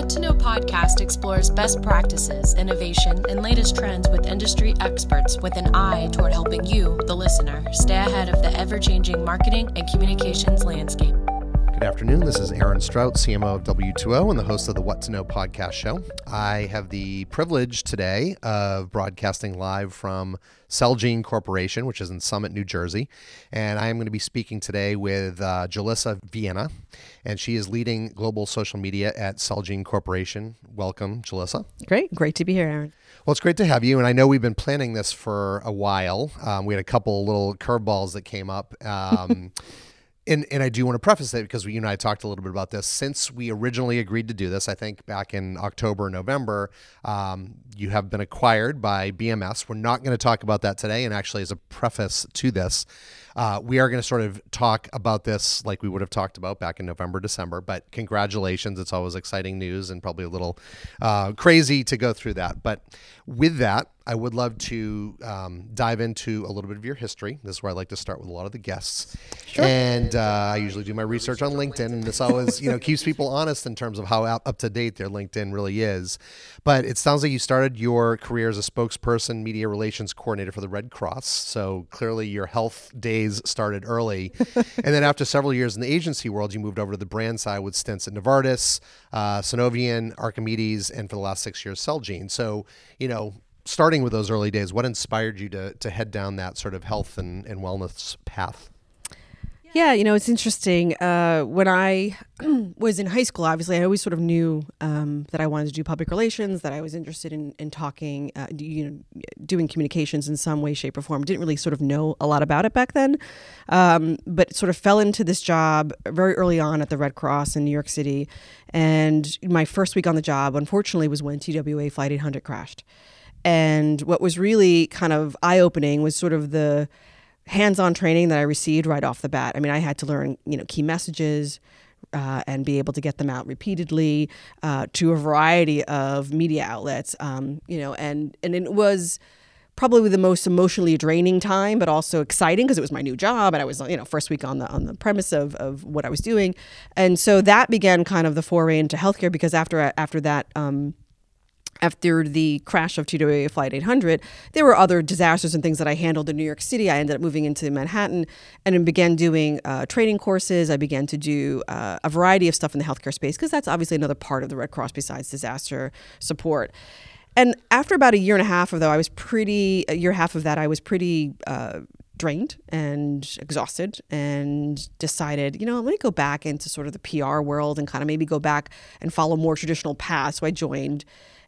What to Know podcast explores best practices, innovation, and latest trends with industry experts with an eye toward helping you, the listener, stay ahead of the ever-changing marketing and communications landscape. Good afternoon. This is Aaron Strout, CMO of W2O and the host of the What to Know podcast show. I have the privilege today of broadcasting live from Celgene Corporation, which is in Summit, New Jersey. And I am going to be speaking today with Julissa Viana, and she is leading global social media at Celgene Corporation. Welcome, Julissa. Great to be here, Aaron. Well, it's great to have you, and I know we've been planning this for a while. We had a couple little curveballs that came up. And I do want to preface that because you and I talked a little bit about this. Since we originally agreed to do this, I think back in October, November, you have been acquired by BMS. We're not going to talk about that today. And actually, as a preface to this, we are going to sort of talk about this like we would have talked about back in November, December. But congratulations. It's always exciting news and probably a little crazy to go through that. But with that, I would love to dive into a little bit of your history. This is where I like to start with a lot of the guests. Sure. And I usually do my research on LinkedIn, and this always keeps people honest in terms of how up to date their LinkedIn really is. But it sounds like you started your career as a spokesperson, media relations coordinator for the Red Cross. So clearly your health days started early. And then after several years in the agency world, you moved over to the brand side with stints at Novartis, Synovian, Archimedes, and for the last 6 years, Celgene. So, starting with those early days, what inspired you to head down that sort of health and wellness path? Yeah, it's interesting. When I was in high school, obviously, I always sort of knew that I wanted to do public relations, that I was interested in talking, doing communications in some way, shape, or form. Didn't really sort of know a lot about it back then, but sort of fell into this job very early on at the Red Cross in New York City. And my first week on the job, unfortunately, was when TWA Flight 800 crashed. And what was really kind of eye-opening was sort of the hands-on training that I received right off the bat. I mean, I had to learn, key messages and be able to get them out repeatedly to a variety of media outlets, and it was probably the most emotionally draining time, but also exciting because it was my new job and I was, first week on the premise of what I was doing. And so that began kind of the foray into healthcare, because after that, after the crash of TWA Flight 800, there were other disasters and things that I handled in New York City. I ended up moving into Manhattan and then began doing training courses. I began to do a variety of stuff in the healthcare space, because that's obviously another part of the Red Cross besides disaster support. And after about a year and a half of that, I was pretty drained and exhausted, and decided, let me go back into sort of the PR world and kind of maybe go back and follow more traditional paths. So I joined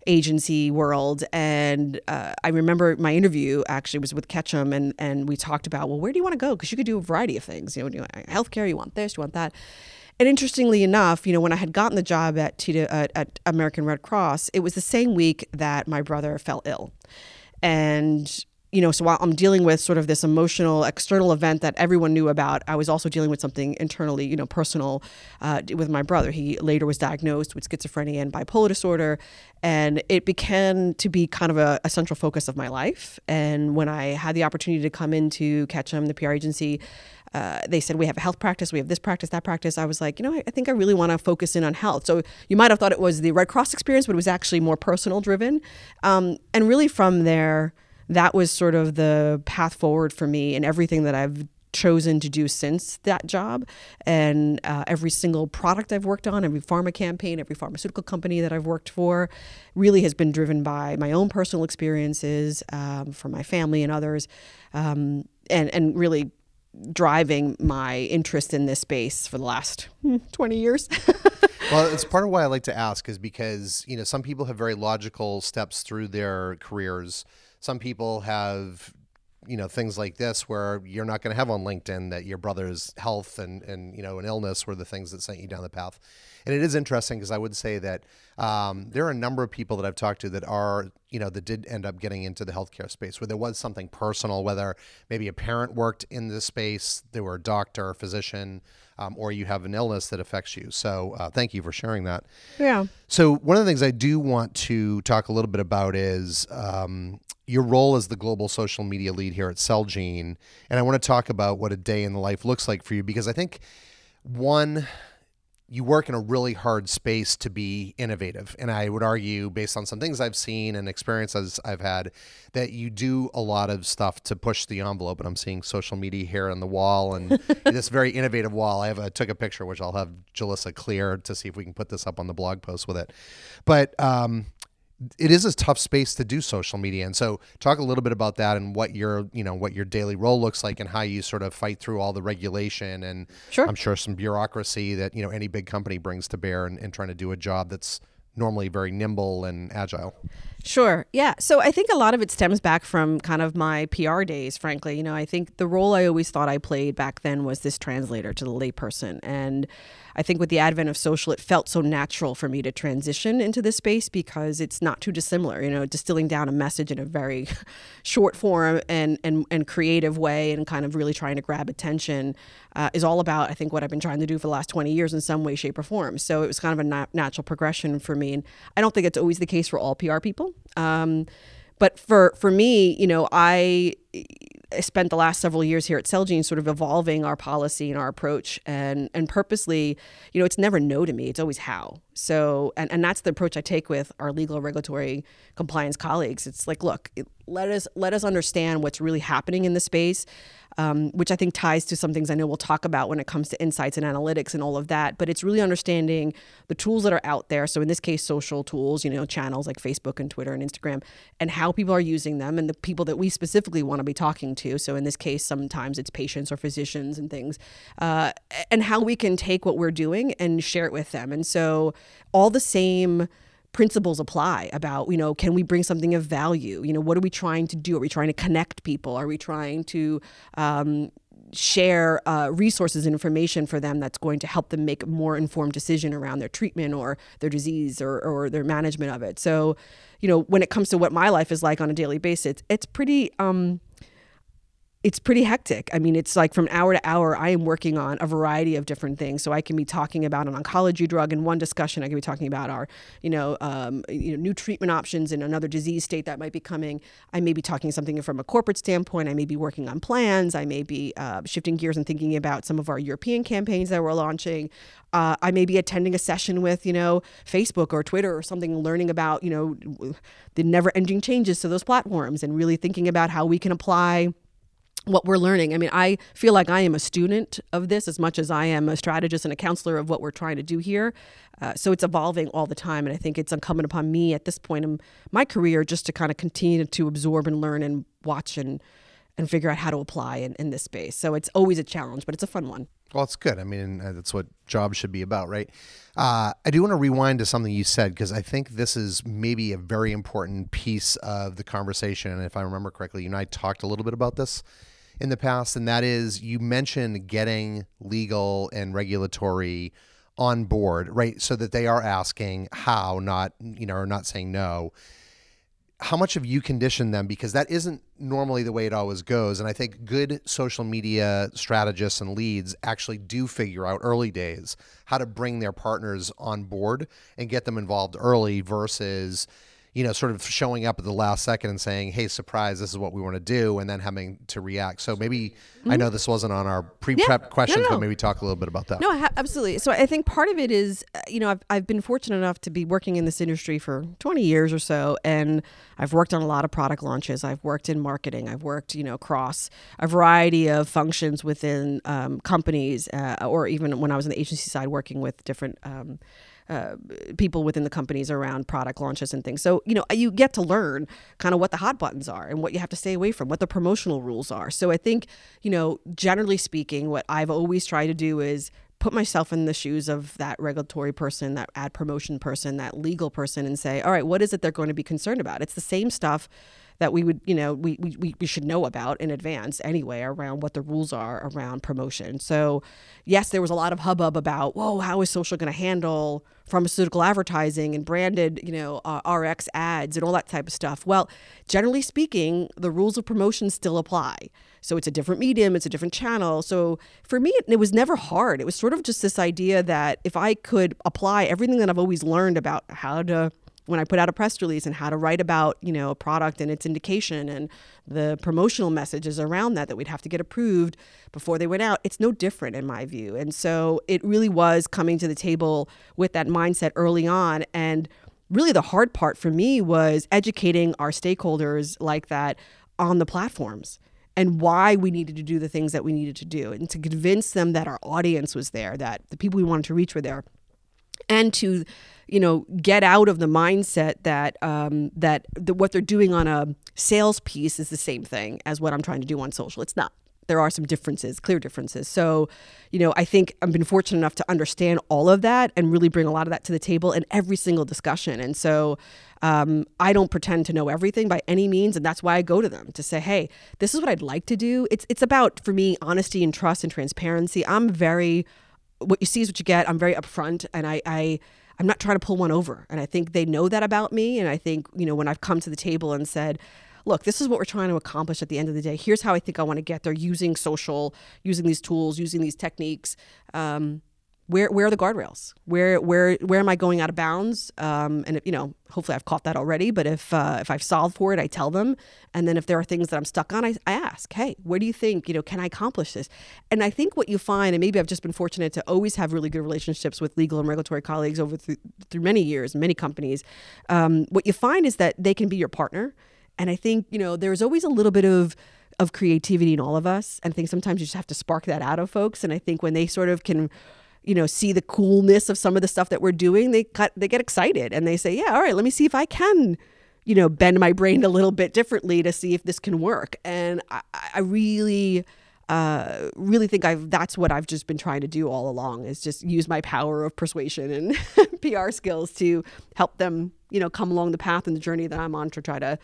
agency world. And I remember my interview actually was with Ketchum, and we talked about, well, where do you want to go? Because you could do a variety of things. You know, healthcare, you want this, you want that. And interestingly enough, when I had gotten the job at American Red Cross, it was the same week that my brother fell ill. And so while I'm dealing with sort of this emotional external event that everyone knew about, I was also dealing with something internally, personal with my brother. He later was diagnosed with schizophrenia and bipolar disorder, and it began to be kind of a central focus of my life. And when I had the opportunity to come into Ketchum, the PR agency, they said, we have a health practice, we have this practice, that practice. I was like, I think I really want to focus in on health. So you might have thought it was the Red Cross experience, but it was actually more personal driven. And really from there, that was sort of the path forward for me and everything that I've chosen to do since that job. And every single product I've worked on, every pharma campaign, every pharmaceutical company that I've worked for really has been driven by my own personal experiences from my family and others, and really driving my interest in this space for the last 20 years. Well, it's part of why I like to ask, is because, some people have very logical steps through their careers. Some people have, things like this where you're not going to have on LinkedIn that your brother's health and an illness were the things that sent you down the path. And it is interesting, because I would say that there are a number of people that I've talked to that are, that did end up getting into the healthcare space where there was something personal, whether maybe a parent worked in this space, they were a doctor, a physician, or you have an illness that affects you. So thank you for sharing that. Yeah. So one of the things I do want to talk a little bit about is your role as the global social media lead here at Celgene. And I want to talk about what a day in the life looks like for you, because I think you work in a really hard space to be innovative. And I would argue, based on some things I've seen and experiences I've had, that you do a lot of stuff to push the envelope. And I'm seeing social media here on the wall, and this very innovative wall. I took a picture, which I'll have Julissa clear to see if we can put this up on the blog post with it. But it is a tough space to do social media. And so talk a little bit about that and what your daily role looks like and how you sort of fight through all the regulation and sure. I'm sure some bureaucracy that, any big company brings to bear and trying to do a job that's normally very nimble and agile. Sure. Yeah. So I think a lot of it stems back from kind of my PR days, frankly. I think the role I always thought I played back then was this translator to the layperson. And I think with the advent of social, it felt so natural for me to transition into this space because it's not too dissimilar, distilling down a message in a very short form and creative way and kind of really trying to grab attention is all about, I think, what I've been trying to do for the last 20 years in some way, shape, or form. So it was kind of a natural progression for me. And I don't think it's always the case for all PR people. But for me, I spent the last several years here at Celgene sort of evolving our policy and our approach and purposely, it's never no to me, it's always how. So, and that's the approach I take with our legal, regulatory, compliance colleagues. It's like, look, let us understand what's really happening in the space, which I think ties to some things I know we'll talk about when it comes to insights and analytics and all of that. But it's really understanding the tools that are out there. So in this case, social tools, channels like Facebook and Twitter and Instagram, and how people are using them and the people that we specifically want to be talking to. So in this case, sometimes it's patients or physicians and things, and how we can take what we're doing and share it with them. And so all the same principles apply about, can we bring something of value? What are we trying to do? Are we trying to connect people? Are we trying to share resources and information for them that's going to help them make a more informed decision around their treatment or their disease or their management of it? So, when it comes to what my life is like on a daily basis, it's pretty... It's pretty hectic. I mean, it's like from hour to hour, I am working on a variety of different things. So I can be talking about an oncology drug in one discussion. I can be talking about our, new treatment options in another disease state that might be coming. I may be talking something from a corporate standpoint. I may be working on plans. I may be shifting gears and thinking about some of our European campaigns that we're launching. I may be attending a session with, Facebook or Twitter or something, learning about, the never-ending changes to those platforms and really thinking about how we can apply what we're learning. I mean, I feel like I am a student of this as much as I am a strategist and a counselor of what we're trying to do here. So it's evolving all the time. And I think it's incumbent upon me at this point in my career just to kind of continue to absorb and learn and watch and figure out how to apply in this space. So it's always a challenge, but it's a fun one. Well, it's good. I mean, that's what jobs should be about, right? I do want to rewind to something you said, because I think this is maybe a very important piece of the conversation. And if I remember correctly, you and I talked a little bit about this in the past, and that is, you mentioned getting legal and regulatory on board, right? So that they are asking how, not, or not saying no. How much have you conditioned them? Because that isn't normally the way it always goes. And I think good social media strategists and leads actually do figure out early days how to bring their partners on board and get them involved early versus, sort of showing up at the last second and saying, hey, surprise, this is what we want to do, and then having to react. So maybe, I know this wasn't on our pre-prep questions, but maybe talk a little bit about that. No, absolutely. So I think part of it is, I've been fortunate enough to be working in this industry for 20 years or so, and I've worked on a lot of product launches. I've worked in marketing. I've worked, across a variety of functions within companies, or even when I was on the agency side working with different people within the companies around product launches and things. So, you get to learn kind of what the hot buttons are and what you have to stay away from, what the promotional rules are. So I think, generally speaking, what I've always tried to do is put myself in the shoes of that regulatory person, that ad promotion person, that legal person, and say, all right, what is it they're going to be concerned about? It's the same stuff that we would, we should know about in advance anyway around what the rules are around promotion. So yes, there was a lot of hubbub about, whoa, how is social going to handle pharmaceutical advertising and branded, RX ads and all that type of stuff? Well, generally speaking, the rules of promotion still apply. So it's a different medium, it's a different channel. So for me, it was never hard. It was sort of just this idea that if I could apply everything that I've always learned about how to when I put out a press release and how to write about, you know, a product and its indication and the promotional messages around that we'd have to get approved before they went out, it's no different in my view. And so it really was coming to the table with that mindset early on. And really the hard part for me was educating our stakeholders like that on the platforms and why we needed to do the things that we needed to do, and to convince them that our audience was there, that the people we wanted to reach were there, and to, you know, get out of the mindset that that what they're doing on a sales piece is the same thing as what I'm trying to do on social. It's not. There are some differences, clear differences. So, you know, I think I've been fortunate enough to understand all of that and really bring a lot of that to the table in every single discussion. And so I don't pretend to know everything by any means. And that's why I go to them to say, hey, this is what I'd like to do. It's about, for me, honesty and trust and transparency. I'm very, what you see is what you get. I'm very upfront, and I'm not trying to pull one over. And I think they know that about me. And I think, you know, when I've come to the table and said, look, this is what we're trying to accomplish at the end of the day. Here's how I think I want to get there using social, using these tools, using these techniques. Where are the guardrails? Where am I going out of bounds? And if, you know, hopefully I've caught that already. But if I've solved for it, I tell them. And then if there are things that I'm stuck on, I ask, hey, where do you think, you know, can I accomplish this? And I think what you find, and maybe I've just been fortunate to always have really good relationships with legal and regulatory colleagues over through many years, many companies. What you find is that they can be your partner. And I think, you know, there's always a little bit of creativity in all of us. And I think sometimes you just have to spark that out of folks. And I think when they sort of can, you know, see the coolness of some of the stuff that we're doing, they get excited and they say, yeah, all right, let me see if I can, you know, bend my brain a little bit differently to see if this can work. And I really think that's what I've just been trying to do all along, is just use my power of persuasion and PR skills to help them, you know, come along the path and the journey that I'm on to try to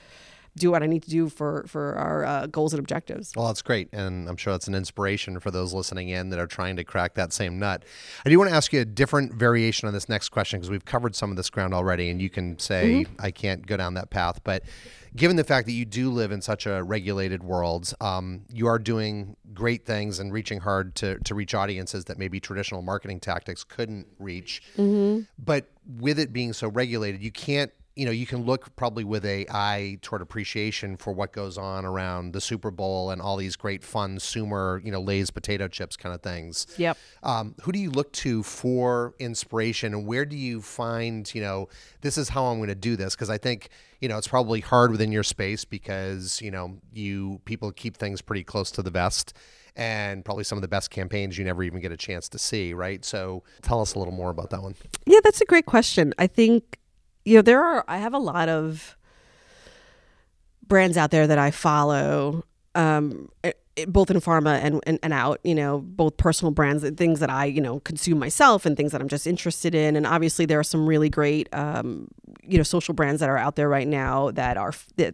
do what I need to do for our goals and objectives. Well, that's great. And I'm sure that's an inspiration for those listening in that are trying to crack that same nut. I do want to ask you a different variation on this next question, because we've covered some of this ground already, and you can say, mm-hmm. I can't go down that path. But given the fact that you do live in such a regulated world, you are doing great things and reaching hard to reach audiences that maybe traditional marketing tactics couldn't reach. Mm-hmm. But with it being so regulated, you can't, you know, you can look probably with an eye toward appreciation for what goes on around the Super Bowl and all these great fun Sumer, you know, Lay's potato chips kind of things. Yep. Who do you look to for inspiration, and where do you find, you know, this is how I'm going to do this? Because I think, you know, it's probably hard within your space because, you know, people keep things pretty close to the vest, and probably some of the best campaigns you never even get a chance to see, right? So tell us a little more about that one. Yeah, that's a great question. I think, you know, I have a lot of brands out there that I follow, both in pharma and out, you know, both personal brands and things that I, you know, consume myself and things that I'm just interested in. And obviously there are some really great, you know, social brands that are out there right now that are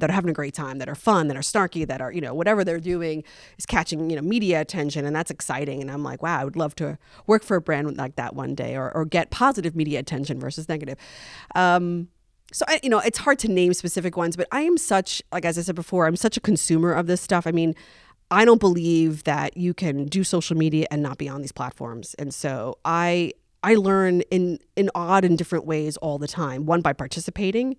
having a great time, that are fun, that are snarky, that are, you know, whatever they're doing is catching, you know, media attention, and that's exciting. And I'm like, wow, I would love to work for a brand like that one day, or get positive media attention versus negative. So, you know, it's hard to name specific ones, but I am such, like, as I said before, I'm such a consumer of this stuff. I mean, I don't believe that you can do social media and not be on these platforms. And so I learn in odd and different ways all the time. One, by participating.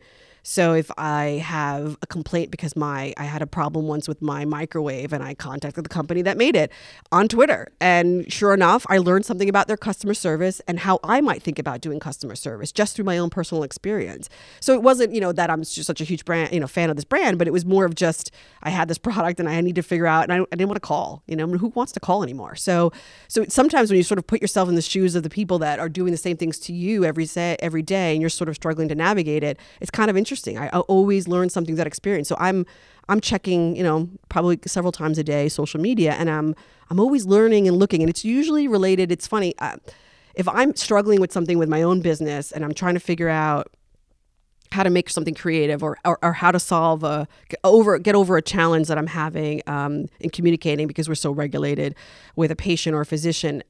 So if I have a complaint because I had a problem once with my microwave, and I contacted the company that made it on Twitter. And sure enough, I learned something about their customer service and how I might think about doing customer service just through my own personal experience. So it wasn't, you know, that I'm just such a huge brand, you know, fan of this brand, but it was more of just, I had this product and I need to figure out, and I didn't want to call, you know, I mean, who wants to call anymore? So sometimes when you sort of put yourself in the shoes of the people that are doing the same things to you every day, and you're sort of struggling to navigate it, it's kind of interesting. I always learn something that experience. So I'm checking, you know, probably several times a day social media, and I'm always learning and looking, and it's usually related. It's funny, if I'm struggling with something with my own business and I'm trying to figure out how to make something creative, or how to solve get over a challenge that I'm having in communicating, because we're so regulated with a patient or a physician.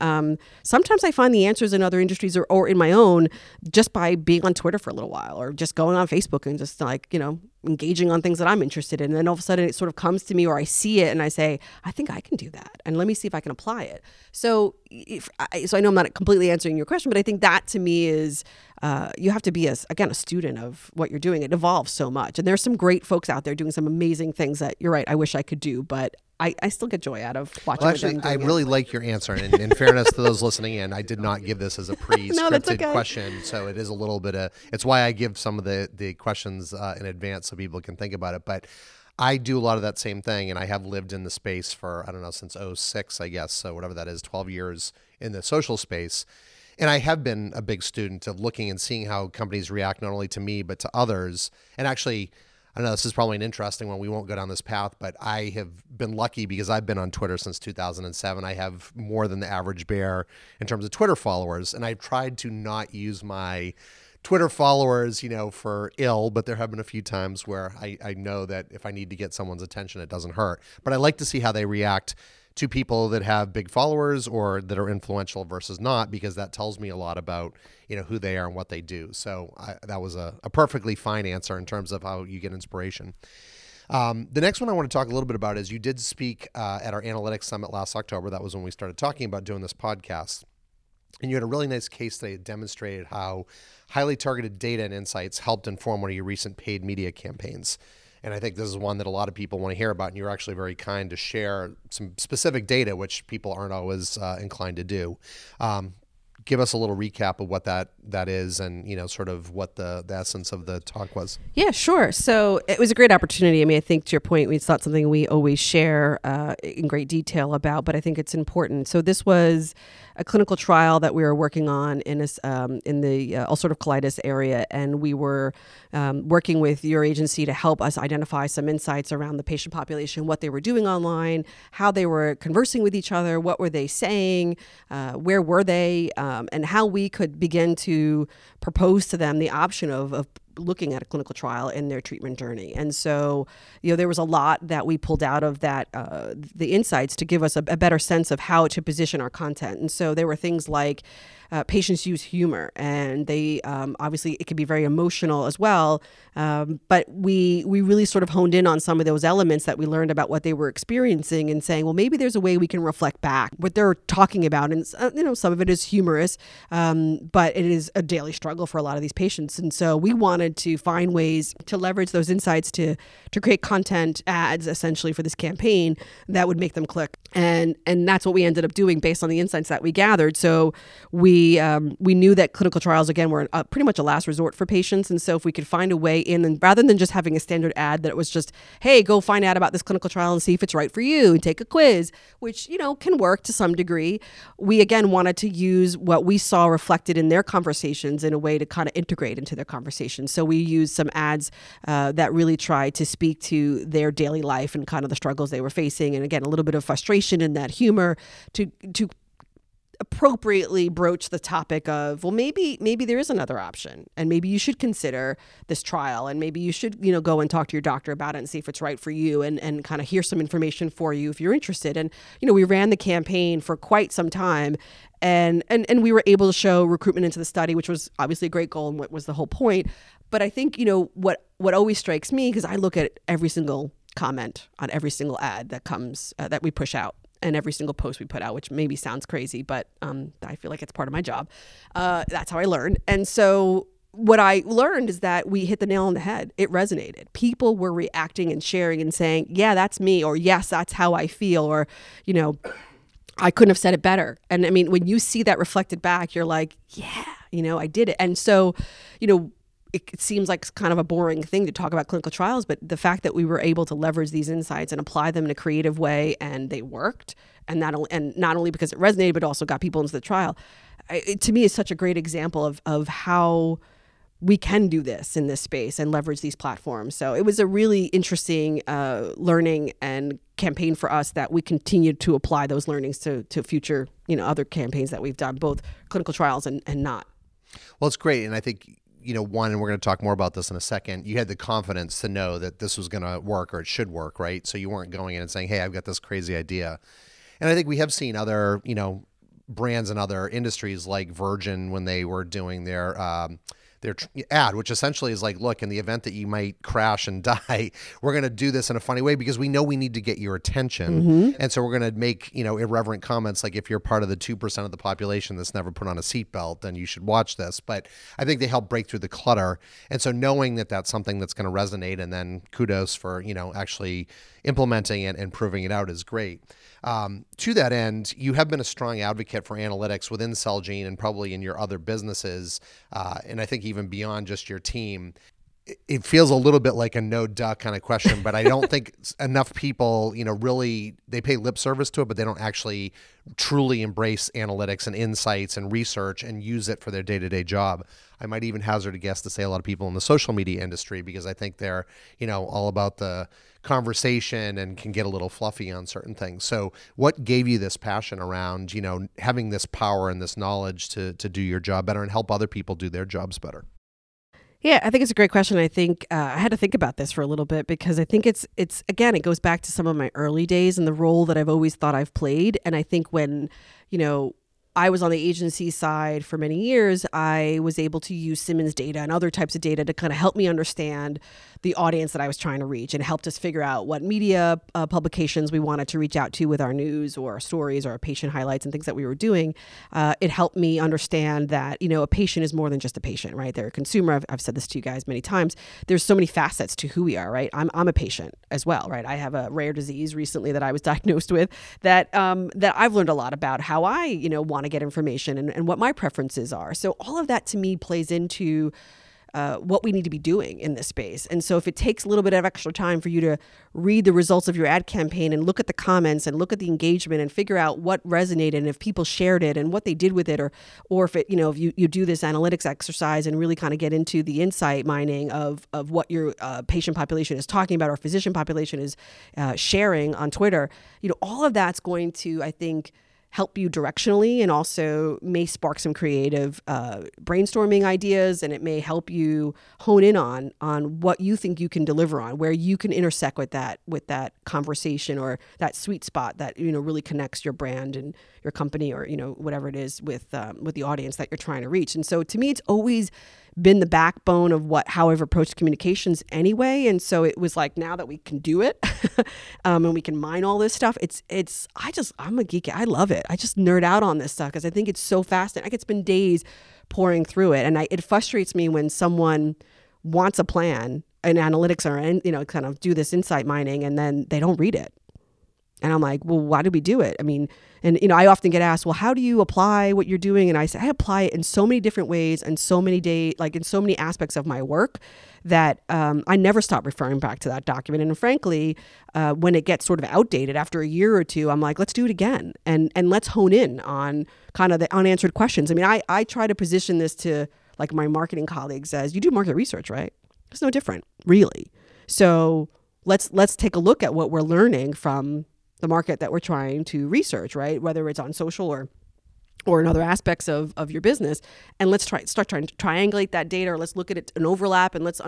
Sometimes I find the answers in other industries or in my own, just by being on Twitter for a little while, or just going on Facebook and just, like, you know, engaging on things that I'm interested in. And then all of a sudden it sort of comes to me, or I see it and I say, I think I can do that, and let me see if I can apply it. So I know I'm not completely answering your question, but I think that to me is you have to be, again, a student of what you're doing. It evolves so much. And there's some great folks out there doing some amazing things that, you're right, I wish I could do, but I still get joy out of watching. Well, actually, I really like your answer. And in fairness to those listening in, I did not give this as a pre-scripted question. So it is a little bit of, it's why I give some of the questions in advance so people can think about it. But I do a lot of that same thing. And I have lived in the space for, I don't know, since 2006, I guess. So whatever that is, 12 years in the social space. And I have been a big student of looking and seeing how companies react, not only to me, but to others. And actually, I know this is probably an interesting one. We won't go down this path, but I have been lucky because I've been on Twitter since 2007. I have more than the average bear in terms of Twitter followers. And I've tried to not use my Twitter followers, for ill, but there have been a few times where I know that if I need to get someone's attention, it doesn't hurt. But I like to see how they react to people that have big followers or that are influential versus not, because that tells me a lot about, who they are and what they do. So that was a perfectly fine answer in terms of how you get inspiration. The next one I want to talk a little bit about is you did speak at our analytics summit last October. That was when we started talking about doing this podcast. And you had a really nice case study that demonstrated how highly targeted data and insights helped inform one of your recent paid media campaigns. And I think this is one that a lot of people want to hear about. And you're actually very kind to share some specific data, which people aren't always inclined to do. Give us a little recap of what that is and, sort of what the essence of the talk was. Yeah, sure. So it was a great opportunity. I mean, I think to your point, it's not something we always share in great detail about, but I think it's important. So this was a clinical trial that we were working on in the ulcerative colitis area. And we were working with your agency to help us identify some insights around the patient population, what they were doing online, how they were conversing with each other, what were they saying, where were they, and how we could begin to propose to them the option of looking at a clinical trial in their treatment journey. And so, there was a lot that we pulled out of that, the insights to give us a better sense of how to position our content. And so there were things like patients use humor, and they obviously it can be very emotional as well. But we really sort of honed in on some of those elements that we learned about what they were experiencing and saying, well, maybe there's a way we can reflect back what they're talking about. And, some of it is humorous, but it is a daily struggle for a lot of these patients. And so we wanted to find ways to leverage those insights to create content ads essentially for this campaign that would make them click. And that's what we ended up doing based on the insights that we gathered. So we knew that clinical trials, again, were pretty much a last resort for patients. And so if we could find a way in, and rather than just having a standard ad that it was just, hey, go find out about this clinical trial and see if it's right for you and take a quiz, which, can work to some degree. We, again, wanted to use what we saw reflected in their conversations in a way to kind of integrate into their conversations. So we used some ads that really tried to speak to their daily life and kind of the struggles they were facing. And again, a little bit of frustration and that humor to appropriately broach the topic of, well, maybe there is another option, and maybe you should consider this trial, and maybe you should, go and talk to your doctor about it and see if it's right for you, and kind of hear some information for you if you're interested. And, we ran the campaign for quite some time, and we were able to show recruitment into the study, which was obviously a great goal and what was the whole point. But I think, what always strikes me, because I look at every single comment on every single ad that comes, that we push out, and every single post we put out, which maybe sounds crazy, but I feel like it's part of my job. That's how I learned. And so what I learned is that we hit the nail on the head. It resonated. People were reacting and sharing and saying, yeah, that's me, or yes, that's how I feel, or, I couldn't have said it better. And I mean, when you see that reflected back, you're like, yeah, I did it. And so, it seems like kind of a boring thing to talk about clinical trials, but the fact that we were able to leverage these insights and apply them in a creative way, and they worked, and not only because it resonated, but also got people into the trial, to me is such a great example of how we can do this in this space and leverage these platforms. So it was a really interesting learning and campaign for us that we continue to apply those learnings to future, other campaigns that we've done, both clinical trials and not. Well, it's great. And I think, one, and we're going to talk more about this in a second, you had the confidence to know that this was going to work, or it should work, right? So you weren't going in and saying, hey, I've got this crazy idea. And I think we have seen other, brands and other industries like Virgin, when they were doing their their ad, which essentially is like, look, in the event that you might crash and die, we're going to do this in a funny way because we know we need to get your attention. Mm-hmm. And so we're going to make, you know, irreverent comments. Like if you're part of the 2% of the population that's never put on a seatbelt, then you should watch this. But I think they help break through the clutter. And so knowing that that's something that's going to resonate, and then kudos for, you know, actually implementing it and proving it out is great. To that end, you have been a strong advocate for analytics within Celgene and probably in your other businesses. And I think even beyond just your team. It feels a little bit like a no duh kind of question, but I don't think enough people, you know, really, they pay lip service to it, but they don't actually truly embrace analytics and insights and research and use it for their day-to-day job. I might even hazard a guess to say a lot of people in the social media industry, because I think they're, you know, all about the conversation and can get a little fluffy on certain things. So what gave you this passion around, you know, having this power and this knowledge to do your job better and help other people do their jobs better? Yeah, I think it's a great question. I think I had to think about this for a little bit, because I think it's again, it goes back to some of my early days and the role that I've always thought I've played. And I think when, you know, I was on the agency side for many years, I was able to use Simmons data and other types of data to kind of help me understand the audience that I was trying to reach, and helped us figure out what media publications we wanted to reach out to with our news or our stories or our patient highlights and things that we were doing. It helped me understand that, you know, a patient is more than just a patient, right? They're a consumer. I've said this to you guys many times. There's so many facets to who we are, right? I'm a patient as well, right? I have a rare disease recently that I was diagnosed with that that I've learned a lot about how I, you know, want to get information and what my preferences are. So all of that to me plays into what we need to be doing in this space. And so if it takes a little bit of extra time for you to read the results of your ad campaign and look at the comments and look at the engagement and figure out what resonated and if people shared it and what they did with it, or if it, you know, if you do this analytics exercise and really kind of get into the insight mining of what your patient population is talking about or physician population is sharing on Twitter, you know, all of that's going to, I think, help you directionally, and also may spark some creative brainstorming ideas, and it may help you hone in on what you think you can deliver on, where you can intersect with that conversation or that sweet spot that, you know, really connects your brand and your company, or, you know, whatever it is with the audience that you're trying to reach. And so to me, it's always been the backbone of how I've approached communications anyway. And so it was like, now that we can do it and we can mine all this stuff, I'm a geek. I love it. I just nerd out on this stuff because I think it's so fascinating. Like, it's been days pouring through it. And it frustrates me when someone wants a plan in analytics or, you know, kind of do this insight mining and then they don't read it. And I'm like, well, why did we do it? I mean, and, you know, I often get asked, well, how do you apply what you're doing? And I say, I apply it in so many different ways and in so many aspects of my work that I never stop referring back to that document. And frankly, when it gets sort of outdated after a year or two, I'm like, let's do it again. And let's hone in on kind of the unanswered questions. I mean, I try to position this to, like, my marketing colleagues as, you do market research, right? It's no different, really. So let's take a look at what we're learning from the market that we're trying to research, right? Whether it's on social or in other aspects of your business. And let's start trying to triangulate that data, or let's look at it an overlap, and let's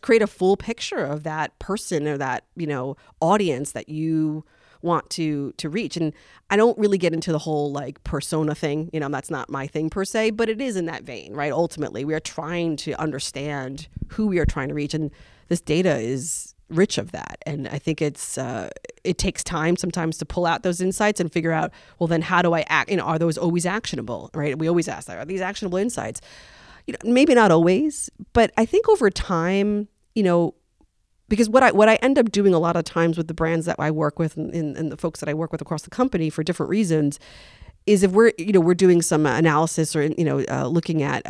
create a full picture of that person or that, you know, audience that you want to reach. And I don't really get into the whole, like, persona thing, you know, that's not my thing per se, but it is in that vein, right? Ultimately, we are trying to understand who we are trying to reach. And this data is rich of that. And I think it takes time sometimes to pull out those insights and figure out, well, then how do I act? You know, are those always actionable, right? We always ask that, are these actionable insights? You know, maybe not always, but I think over time, you know, because what I end up doing a lot of times with the brands that I work with and the folks that I work with across the company for different reasons is, if we're doing some analysis or, you know, looking at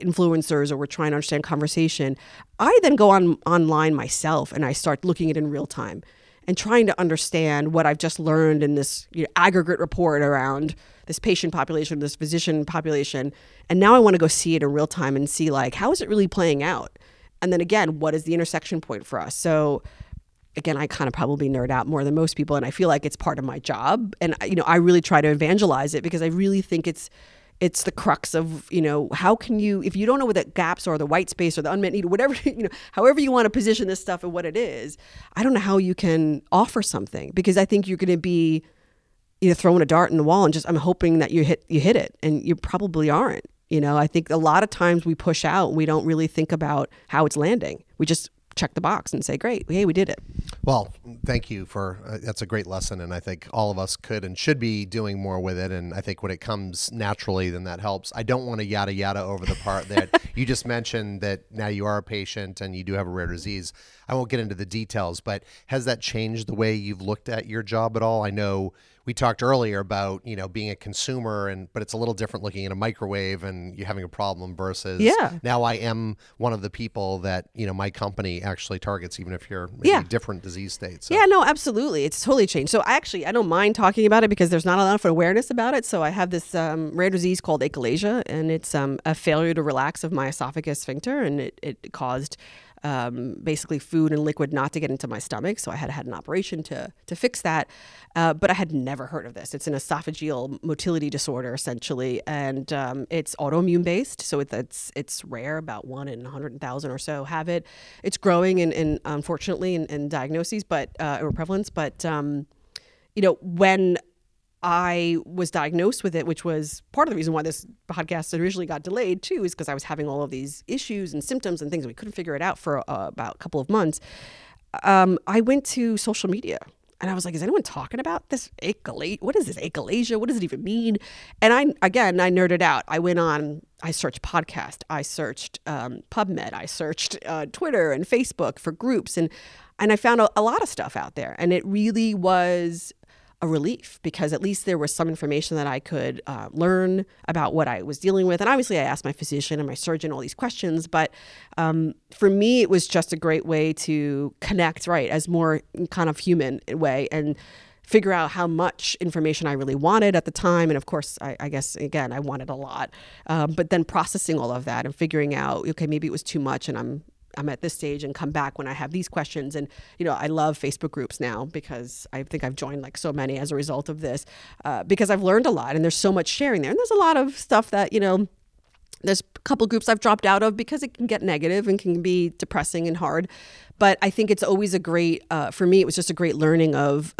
influencers, or we're trying to understand conversation, I then go online myself and I start looking at it in real time and trying to understand what I've just learned in this, you know, aggregate report around this patient population, this physician population. And now I want to go see it in real time and see, like, how is it really playing out? And then again, what is the intersection point for us? So again, I kind of probably nerd out more than most people, and I feel like it's part of my job. And, you know, I really try to evangelize it because I really think it's the crux of, you know, how can you, if you don't know what the gaps are, the white space or the unmet need, whatever, you know, however you want to position this stuff and what it is, I don't know how you can offer something, because I think you're going to be, you know, throwing a dart in the wall and just, I'm hoping that you hit it, and you probably aren't. You know, I think a lot of times we push out and we don't really think about how it's landing. We just check the box and say, great, hey, we did it. Well, thank you for, that's a great lesson. And I think all of us could and should be doing more with it. And I think when it comes naturally, then that helps. I don't want to yada yada over the part that you just mentioned that now you are a patient and you do have a rare disease. I won't get into the details, but has that changed the way you've looked at your job at all? I know we talked earlier about, you know, being a consumer, and but it's a little different looking in a microwave and you having a problem versus now I am one of the people that, you know, my company actually targets, even if you're maybe different disease states. So. Yeah, no, absolutely. It's totally changed. So I don't mind talking about it because there's not enough awareness about it. So I have this rare disease called achalasia, and it's a failure to relax of my esophagus sphincter, and it caused basically food and liquid not to get into my stomach. So I had an operation to fix that. But I had never heard of this. It's an esophageal motility disorder, essentially. And it's autoimmune based. So it's rare, about 1 in 100,000 or so have it. It's growing in unfortunately in diagnoses, but or prevalence. But, you know, when I was diagnosed with it, which was part of the reason why this podcast originally got delayed too, is because I was having all of these issues and symptoms and things, and we couldn't figure it out for about a couple of months. I went to social media and I was like, is anyone talking about this? What is this achalasia? What does it even mean? And I nerded out. I went on, I searched podcast, I searched PubMed, I searched Twitter and Facebook for groups. And I found a lot of stuff out there. And it really was a relief, because at least there was some information that I could learn about what I was dealing with. And obviously I asked my physician and my surgeon all these questions, but for me it was just a great way to connect, right, as more kind of human way, and figure out how much information I really wanted at the time. And of course, I guess, again, I wanted a lot, but then processing all of that and figuring out, okay, maybe it was too much and I'm at this stage, and come back when I have these questions. And, you know, I love Facebook groups now, because I think I've joined like so many as a result of this, because I've learned a lot, and there's so much sharing there. And there's a lot of stuff that, you know, there's a couple groups I've dropped out of because it can get negative and can be depressing and hard. But I think it's always a great, for me, it was just a great learning of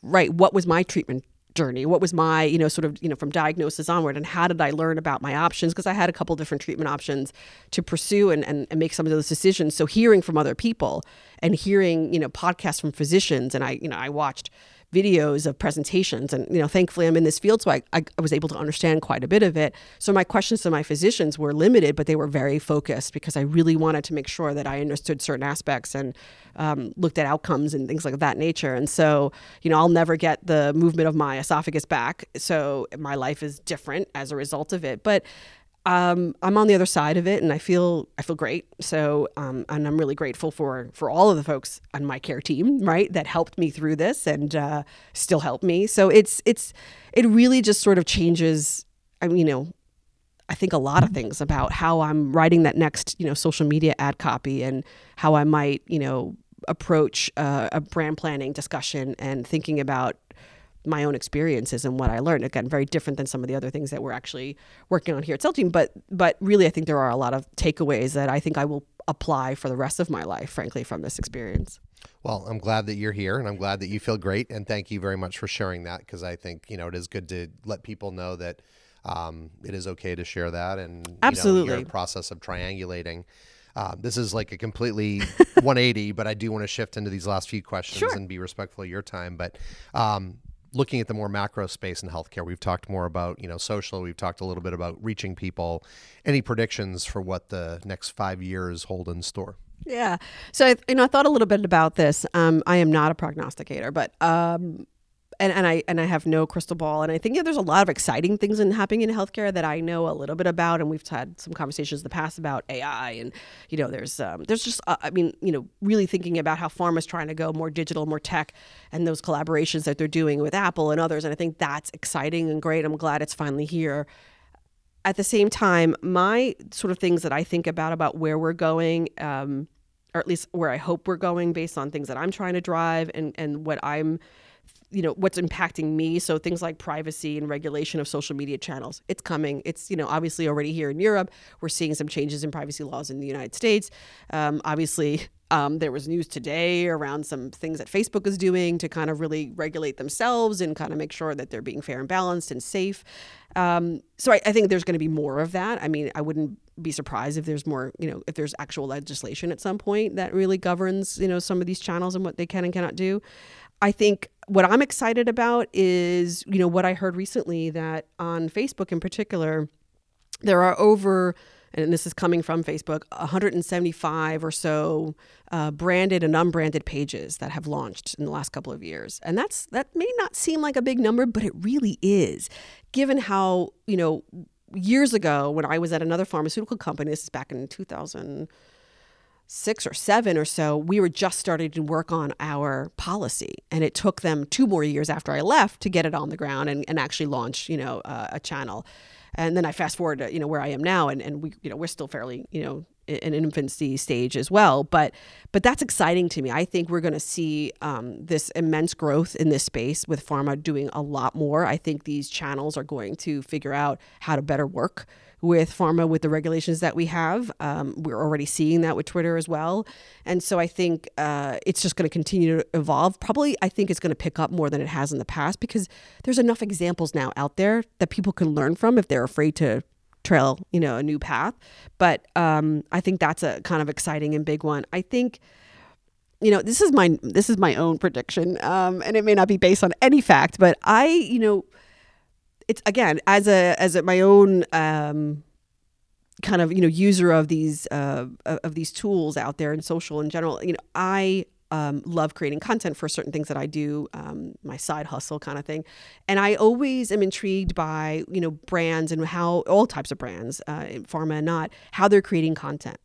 right, what was my treatment journey? What was my, you know, sort of, you know, from diagnosis onward, and how did I learn about my options? Because I had a couple different treatment options to pursue and make some of those decisions. So hearing from other people and hearing, you know, podcasts from physicians, and I watched videos of presentations, and, you know, thankfully I'm in this field, so I was able to understand quite a bit of it. So my questions to my physicians were limited, but they were very focused, because I really wanted to make sure that I understood certain aspects and looked at outcomes and things like that nature. And so, you know, I'll never get the movement of my esophagus back, so my life is different as a result of it. But I'm on the other side of it, and I feel great. So, and I'm really grateful for all of the folks on my care team, right, that helped me through this and still help me. So it really just sort of changes, you know, I think a lot of things about how I'm writing that next, you know, social media ad copy, and how I might, you know, approach a brand planning discussion and thinking about my own experiences and what I learned. Again, very different than some of the other things that we're actually working on here at Celgene, but really I think there are a lot of takeaways that I think I will apply for the rest of my life, frankly, from this experience. Well, I'm glad that you're here, and I'm glad that you feel great, and thank you very much for sharing that, because I think, you know, it is good to let people know that it is okay to share that, and absolutely, you know, you're in the process of triangulating. This is like a completely 180, but I do want to shift into these last few questions, sure, and be respectful of your time. But looking at the more macro space in healthcare, we've talked more about, you know, social, we've talked a little bit about reaching people. Any predictions for what the next 5 years hold in store? Yeah. So, you know, I thought a little bit about this. I am not a prognosticator, but, and I have no crystal ball. And I think, yeah, there's a lot of exciting things happening in healthcare that I know a little bit about. And we've had some conversations in the past about AI, and, you know, there's just, I mean, you know, really thinking about how pharma's trying to go more digital, more tech, and those collaborations that they're doing with Apple and others. And I think that's exciting and great. I'm glad it's finally here. At the same time, my sort of things that I think about where we're going, or at least where I hope we're going based on things that I'm trying to drive and what I'm, you know, what's impacting me. So things like privacy and regulation of social media channels, it's coming. It's, you know, obviously already here in Europe. We're seeing some changes in privacy laws in the United States. Obviously There was news today around some things that Facebook is doing to kind of really regulate themselves and kind of make sure that they're being fair and balanced and safe. So I think there's going to be more of that. I mean, I wouldn't be surprised if there's more, you know, if there's actual legislation at some point that really governs, you know, some of these channels and what they can and cannot do. I think what I'm excited about is, you know, what I heard recently that on Facebook in particular, there are over... and this is coming from Facebook, 175 or so branded and unbranded pages that have launched in the last couple of years. And that may not seem like a big number, but it really is, given how, you know, years ago when I was at another pharmaceutical company, this is back in 2006 or 7 or so, we were just starting to work on our policy. And it took them 2 more years after I left to get it on the ground and actually launch, you know, a channel. And then I fast forward to, you know, where I am now, and we, you know, we're still fairly, you know, in infancy stage as well. But that's exciting to me. I think we're going to see this immense growth in this space with pharma doing a lot more. I think these channels are going to figure out how to better work with pharma, with the regulations that we have. We're already seeing that with Twitter as well. And so I think it's just going to continue to evolve. Probably, I think it's going to pick up more than it has in the past because there's enough examples now out there that people can learn from if they're afraid to trail, you know, a new path. But I think that's a kind of exciting and big one. I think, you know, this is my own prediction, and it may not be based on any fact, but I, you know, it's again as my own kind of, you know, user of these tools out there and social in general. You know, I love creating content for certain things that I do, my side hustle kind of thing, and I always am intrigued by, you know, brands and how all types of brands, pharma and not, how they're creating content.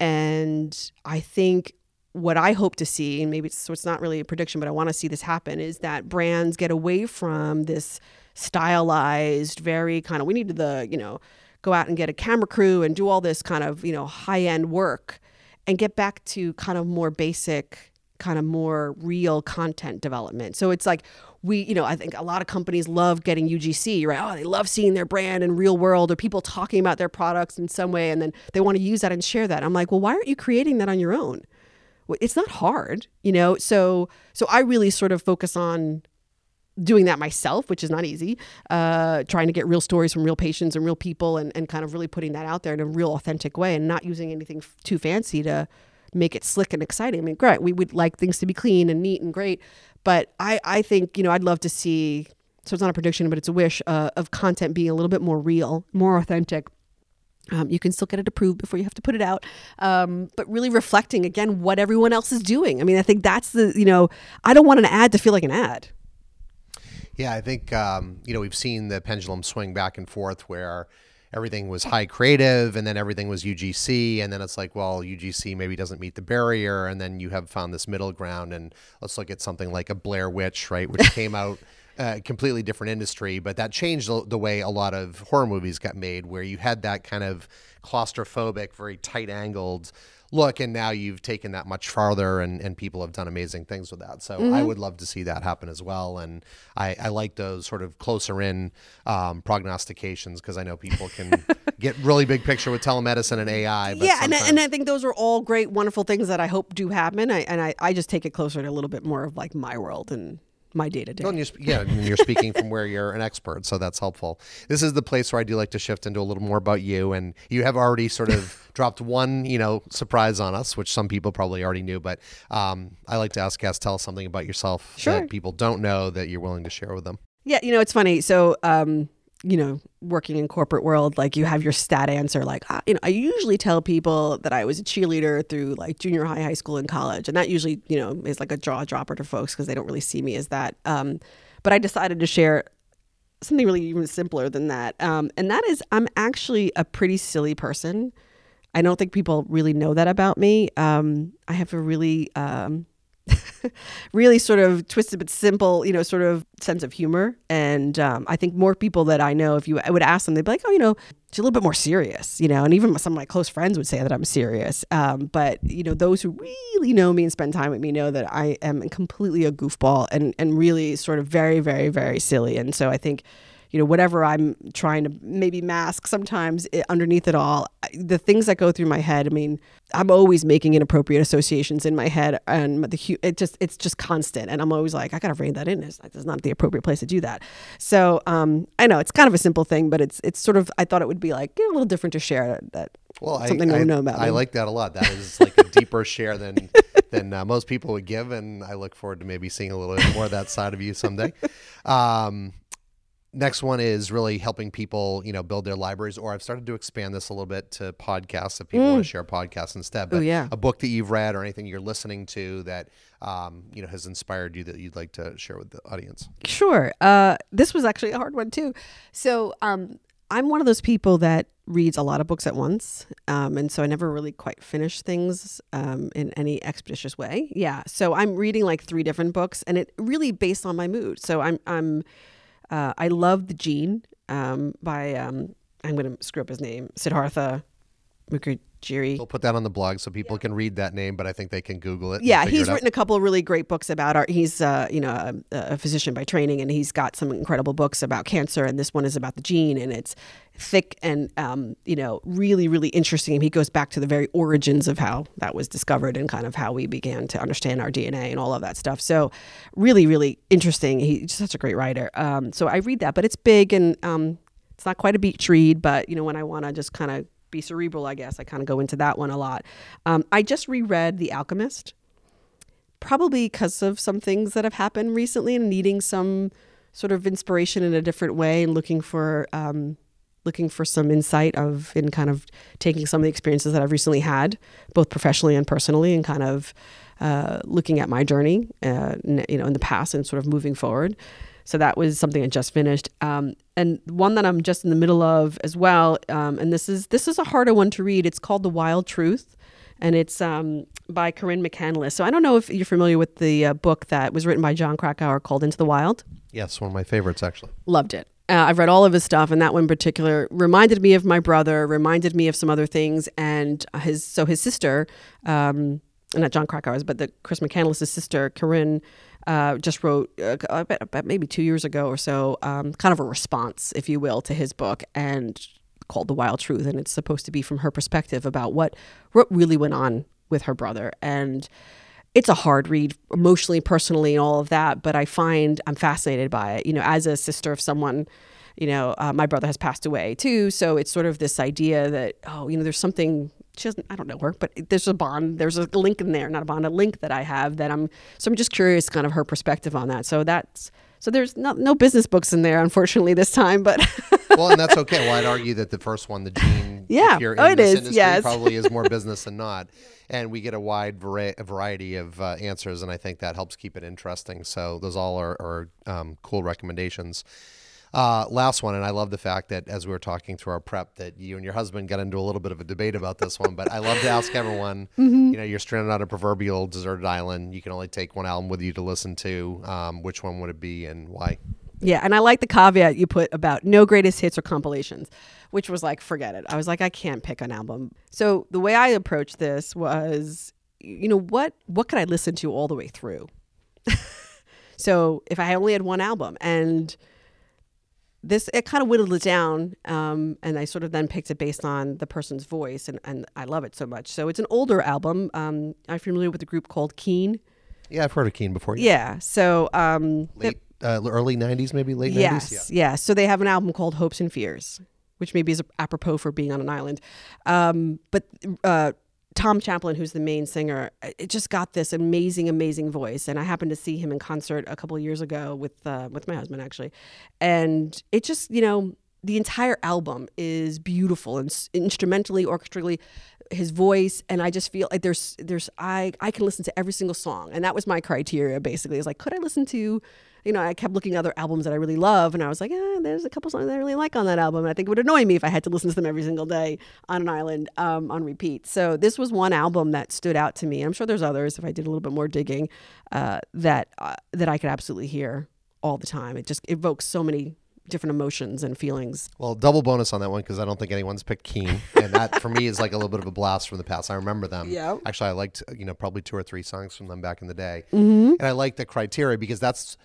And I think what I hope to see, and maybe it's not really a prediction, but I want to see this happen, is that brands get away from this stylized, very kind of, we need to, you know, go out and get a camera crew and do all this kind of, you know, high-end work, and get back to kind of more basic, kind of more real content development. So it's like we, you know, I think a lot of companies love getting UGC, right? Oh, they love seeing their brand in real world or people talking about their products in some way, and then they want to use that and share that. I'm like, well, why aren't you creating that on your own? Well, it's not hard, you know? So I really sort of focus on doing that myself, which is not easy, trying to get real stories from real patients and real people and kind of really putting that out there in a real authentic way and not using anything too fancy to make it slick and exciting. I mean, great, we would like things to be clean and neat and great, but I think, you know, I'd love to see, so it's not a prediction, but it's a wish, of content being a little bit more real, more authentic. You can still get it approved before you have to put it out. But really reflecting, again, what everyone else is doing. I mean, I think that's the, you know, I don't want an ad to feel like an ad. Yeah, I think, you know, we've seen the pendulum swing back and forth where everything was high creative and then everything was UGC. And then it's like, well, UGC maybe doesn't meet the barrier. And then you have found this middle ground. And let's look at something like a Blair Witch, right, which came out completely different industry. But that changed the way a lot of horror movies got made, where you had that kind of claustrophobic, very tight angled look, and now you've taken that much farther, and people have done amazing things with that. So I would love to see that happen as well. And I like those sort of closer in prognostications, because I know people can get really big picture with telemedicine and AI. But yeah, and I think those are all great, wonderful things that I hope do happen. I just take it closer to a little bit more of like my world and my day-to-day. Well, you're speaking from where you're an expert, so that's helpful. This is the place where I do like to shift into a little more about you, and you have already sort of dropped one, you know, surprise on us, which some people probably already knew, but I like to ask guests, tell us something about yourself that people don't know that you're willing to share with them. Yeah, you know, it's funny. So, you know, working in corporate world, like you have your stat answer. Like, you know, I usually tell people that I was a cheerleader through like junior high school and college. And that usually, you know, is like a jaw dropper to folks because they don't really see me as that. But I decided to share something really even simpler than that. And that is, I'm actually a pretty silly person. I don't think people really know that about me. I have a really, really sort of twisted but simple, you know, sort of sense of humor. And I think more people that I know, if you I would ask them, they'd be like, oh, you know, she's a little bit more serious, you know, and even some of my close friends would say that I'm serious. But, you know, those who really know me and spend time with me know that I am completely a goofball and really sort of very, very, very silly. And so I think, you know, whatever I'm trying to maybe mask sometimes underneath it all, the things that go through my head, I mean, I'm always making inappropriate associations in my head, and it's just constant. And I'm always like, I got to rein that in. It's not the appropriate place to do that. So I know it's kind of a simple thing, but it's sort of, I thought it would be like, you know, a little different to share that. Well, something I know about. I like that a lot. That is like a deeper share than most people would give. And I look forward to maybe seeing a little bit more of that side of you someday. Next one is really helping people, you know, build their libraries, or I've started to expand this a little bit to podcasts if people want to share podcasts instead. But a book that you've read or anything you're listening to that, you know, has inspired you that you'd like to share with the audience. Sure. This was actually a hard one too. So I'm one of those people that reads a lot of books at once. And so I never really quite finish things in any expeditious way. Yeah. So I'm reading like 3 different books, and it really based on my mood. So I love The Gene by, I'm going to screw up his name, Siddhartha Mukherjee. We'll put that on the blog so people can read that name, but I think they can Google it. Yeah, he's written a couple of really great books about art. He's, you know, a physician by training, and he's got some incredible books about cancer, and this one is about the gene, and it's thick and, you know, really, really interesting. He goes back to the very origins of how that was discovered and kind of how we began to understand our DNA and all of that stuff. So really, really interesting. He's such a great writer. So I read that, but it's big, and it's not quite a beach read, but, you know, when I want to just kind of be cerebral, I guess I kind of go into that one a lot. I just reread The Alchemist, probably because of some things that have happened recently and needing some sort of inspiration in a different way, and looking for some insight in kind of taking some of the experiences that I've recently had, both professionally and personally, and kind of looking at my journey, you know, in the past and sort of moving forward. So that was something I just finished. And one that I'm just in the middle of as well, and this is a harder one to read. It's called The Wild Truth, and it's by Corinne McCandless. So I don't know if you're familiar with the book that was written by John Krakauer called Into the Wild. Yes, one of my favorites, actually. Loved it. I've read all of his stuff, and that one in particular reminded me of my brother, reminded me of some other things, and his sister, not John Krakauer's, but Chris McCandless' sister, Corinne, just wrote about maybe 2 years ago or so, kind of a response, if you will, to his book, and called The Wild Truth. And it's supposed to be from her perspective about what really went on with her brother. And it's a hard read emotionally, personally, and all of that. But I find I'm fascinated by it, you know, as a sister of someone, you know, my brother has passed away too. So it's sort of this idea that, oh, you know, there's something. She doesn't, I don't know her, but there's a bond, there's a link in there, not a bond, a link that I have that so I'm just curious kind of her perspective on that. So there's no business books in there, unfortunately, this time, but. Well, and that's okay. Well, I'd argue that the first one, The Gene, if you're in this industry, yes. Probably is more business than not. And we get a wide variety of answers, and I think that helps keep it interesting. So those all are cool recommendations. Last one, and I love the fact that as we were talking through our prep that you and your husband got into a little bit of a debate about this one, but I love to ask everyone, you know, you're stranded on a proverbial deserted island. You can only take one album with you to listen to. Which one would it be and why? Yeah, and I like the caveat you put about no greatest hits or compilations, which was like, forget it. I was like, I can't pick an album. So the way I approached this was, you know, what could I listen to all the way through? So if I only had one album, and it kind of whittled it down, and I sort of then picked it based on the person's voice, and I love it so much. So it's an older album. I'm familiar with a group called Keane. Yeah, I've heard of Keane before. Yeah, so... early 90s, maybe late 90s? Yes, yeah. So they have an album called Hopes and Fears, which maybe is apropos for being on an island. But Tom Chaplin, who's the main singer, it just got this amazing, amazing voice. And I happened to see him in concert a couple of years ago with my husband, actually. And it just, you know, the entire album is beautiful and instrumentally, orchestrally, his voice. And I just feel like I can listen to every single song. And that was my criteria, basically. It's like, could I listen to, you know, I kept looking at other albums that I really love. And I was like, there's a couple songs that I really like on that album. And I think it would annoy me if I had to listen to them every single day on an island on repeat. So this was one album that stood out to me. I'm sure there's others if I did a little bit more digging that I could absolutely hear all the time. It just evokes so many different emotions and feelings. Well, double bonus on that one because I don't think anyone's picked Keane, and that for me is like a little bit of a blast from the past. I remember them. Yeah. Actually, I liked, you know, probably 2 or 3 songs from them back in the day, and I like the criteria because that's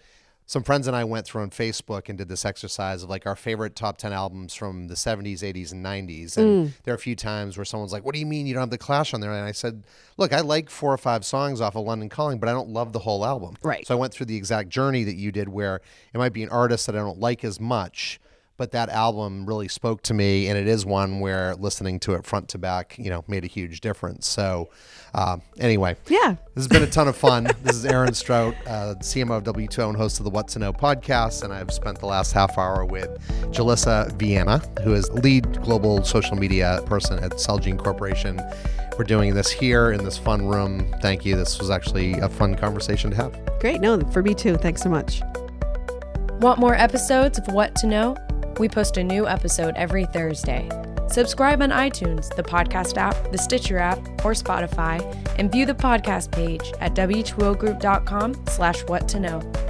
some friends and I went through on Facebook and did this exercise of like our favorite top 10 albums from the 70s, 80s, and 90s. And there are a few times where someone's like, what do you mean you don't have The Clash on there? And I said, look, I like 4 or 5 songs off of London Calling, but I don't love the whole album. Right. So I went through the exact journey that you did where it might be an artist that I don't like as much, but that album really spoke to me, and it is one where listening to it front to back, you know, made a huge difference. So anyway, yeah, this has been a ton of fun. This is Aaron Strout, CMO of W2O and host of the What to Know podcast. And I've spent the last half hour with Julissa Viana, who is lead global social media person at Celgene Corporation. We're doing this here in this fun room. Thank you. This was actually a fun conversation to have. Great. No, for me too. Thanks so much. Want more episodes of What to Know? We post a new episode every Thursday. Subscribe on iTunes, the podcast app, the Stitcher app, or Spotify, and view the podcast page at w2ogroup.com/whattoknow.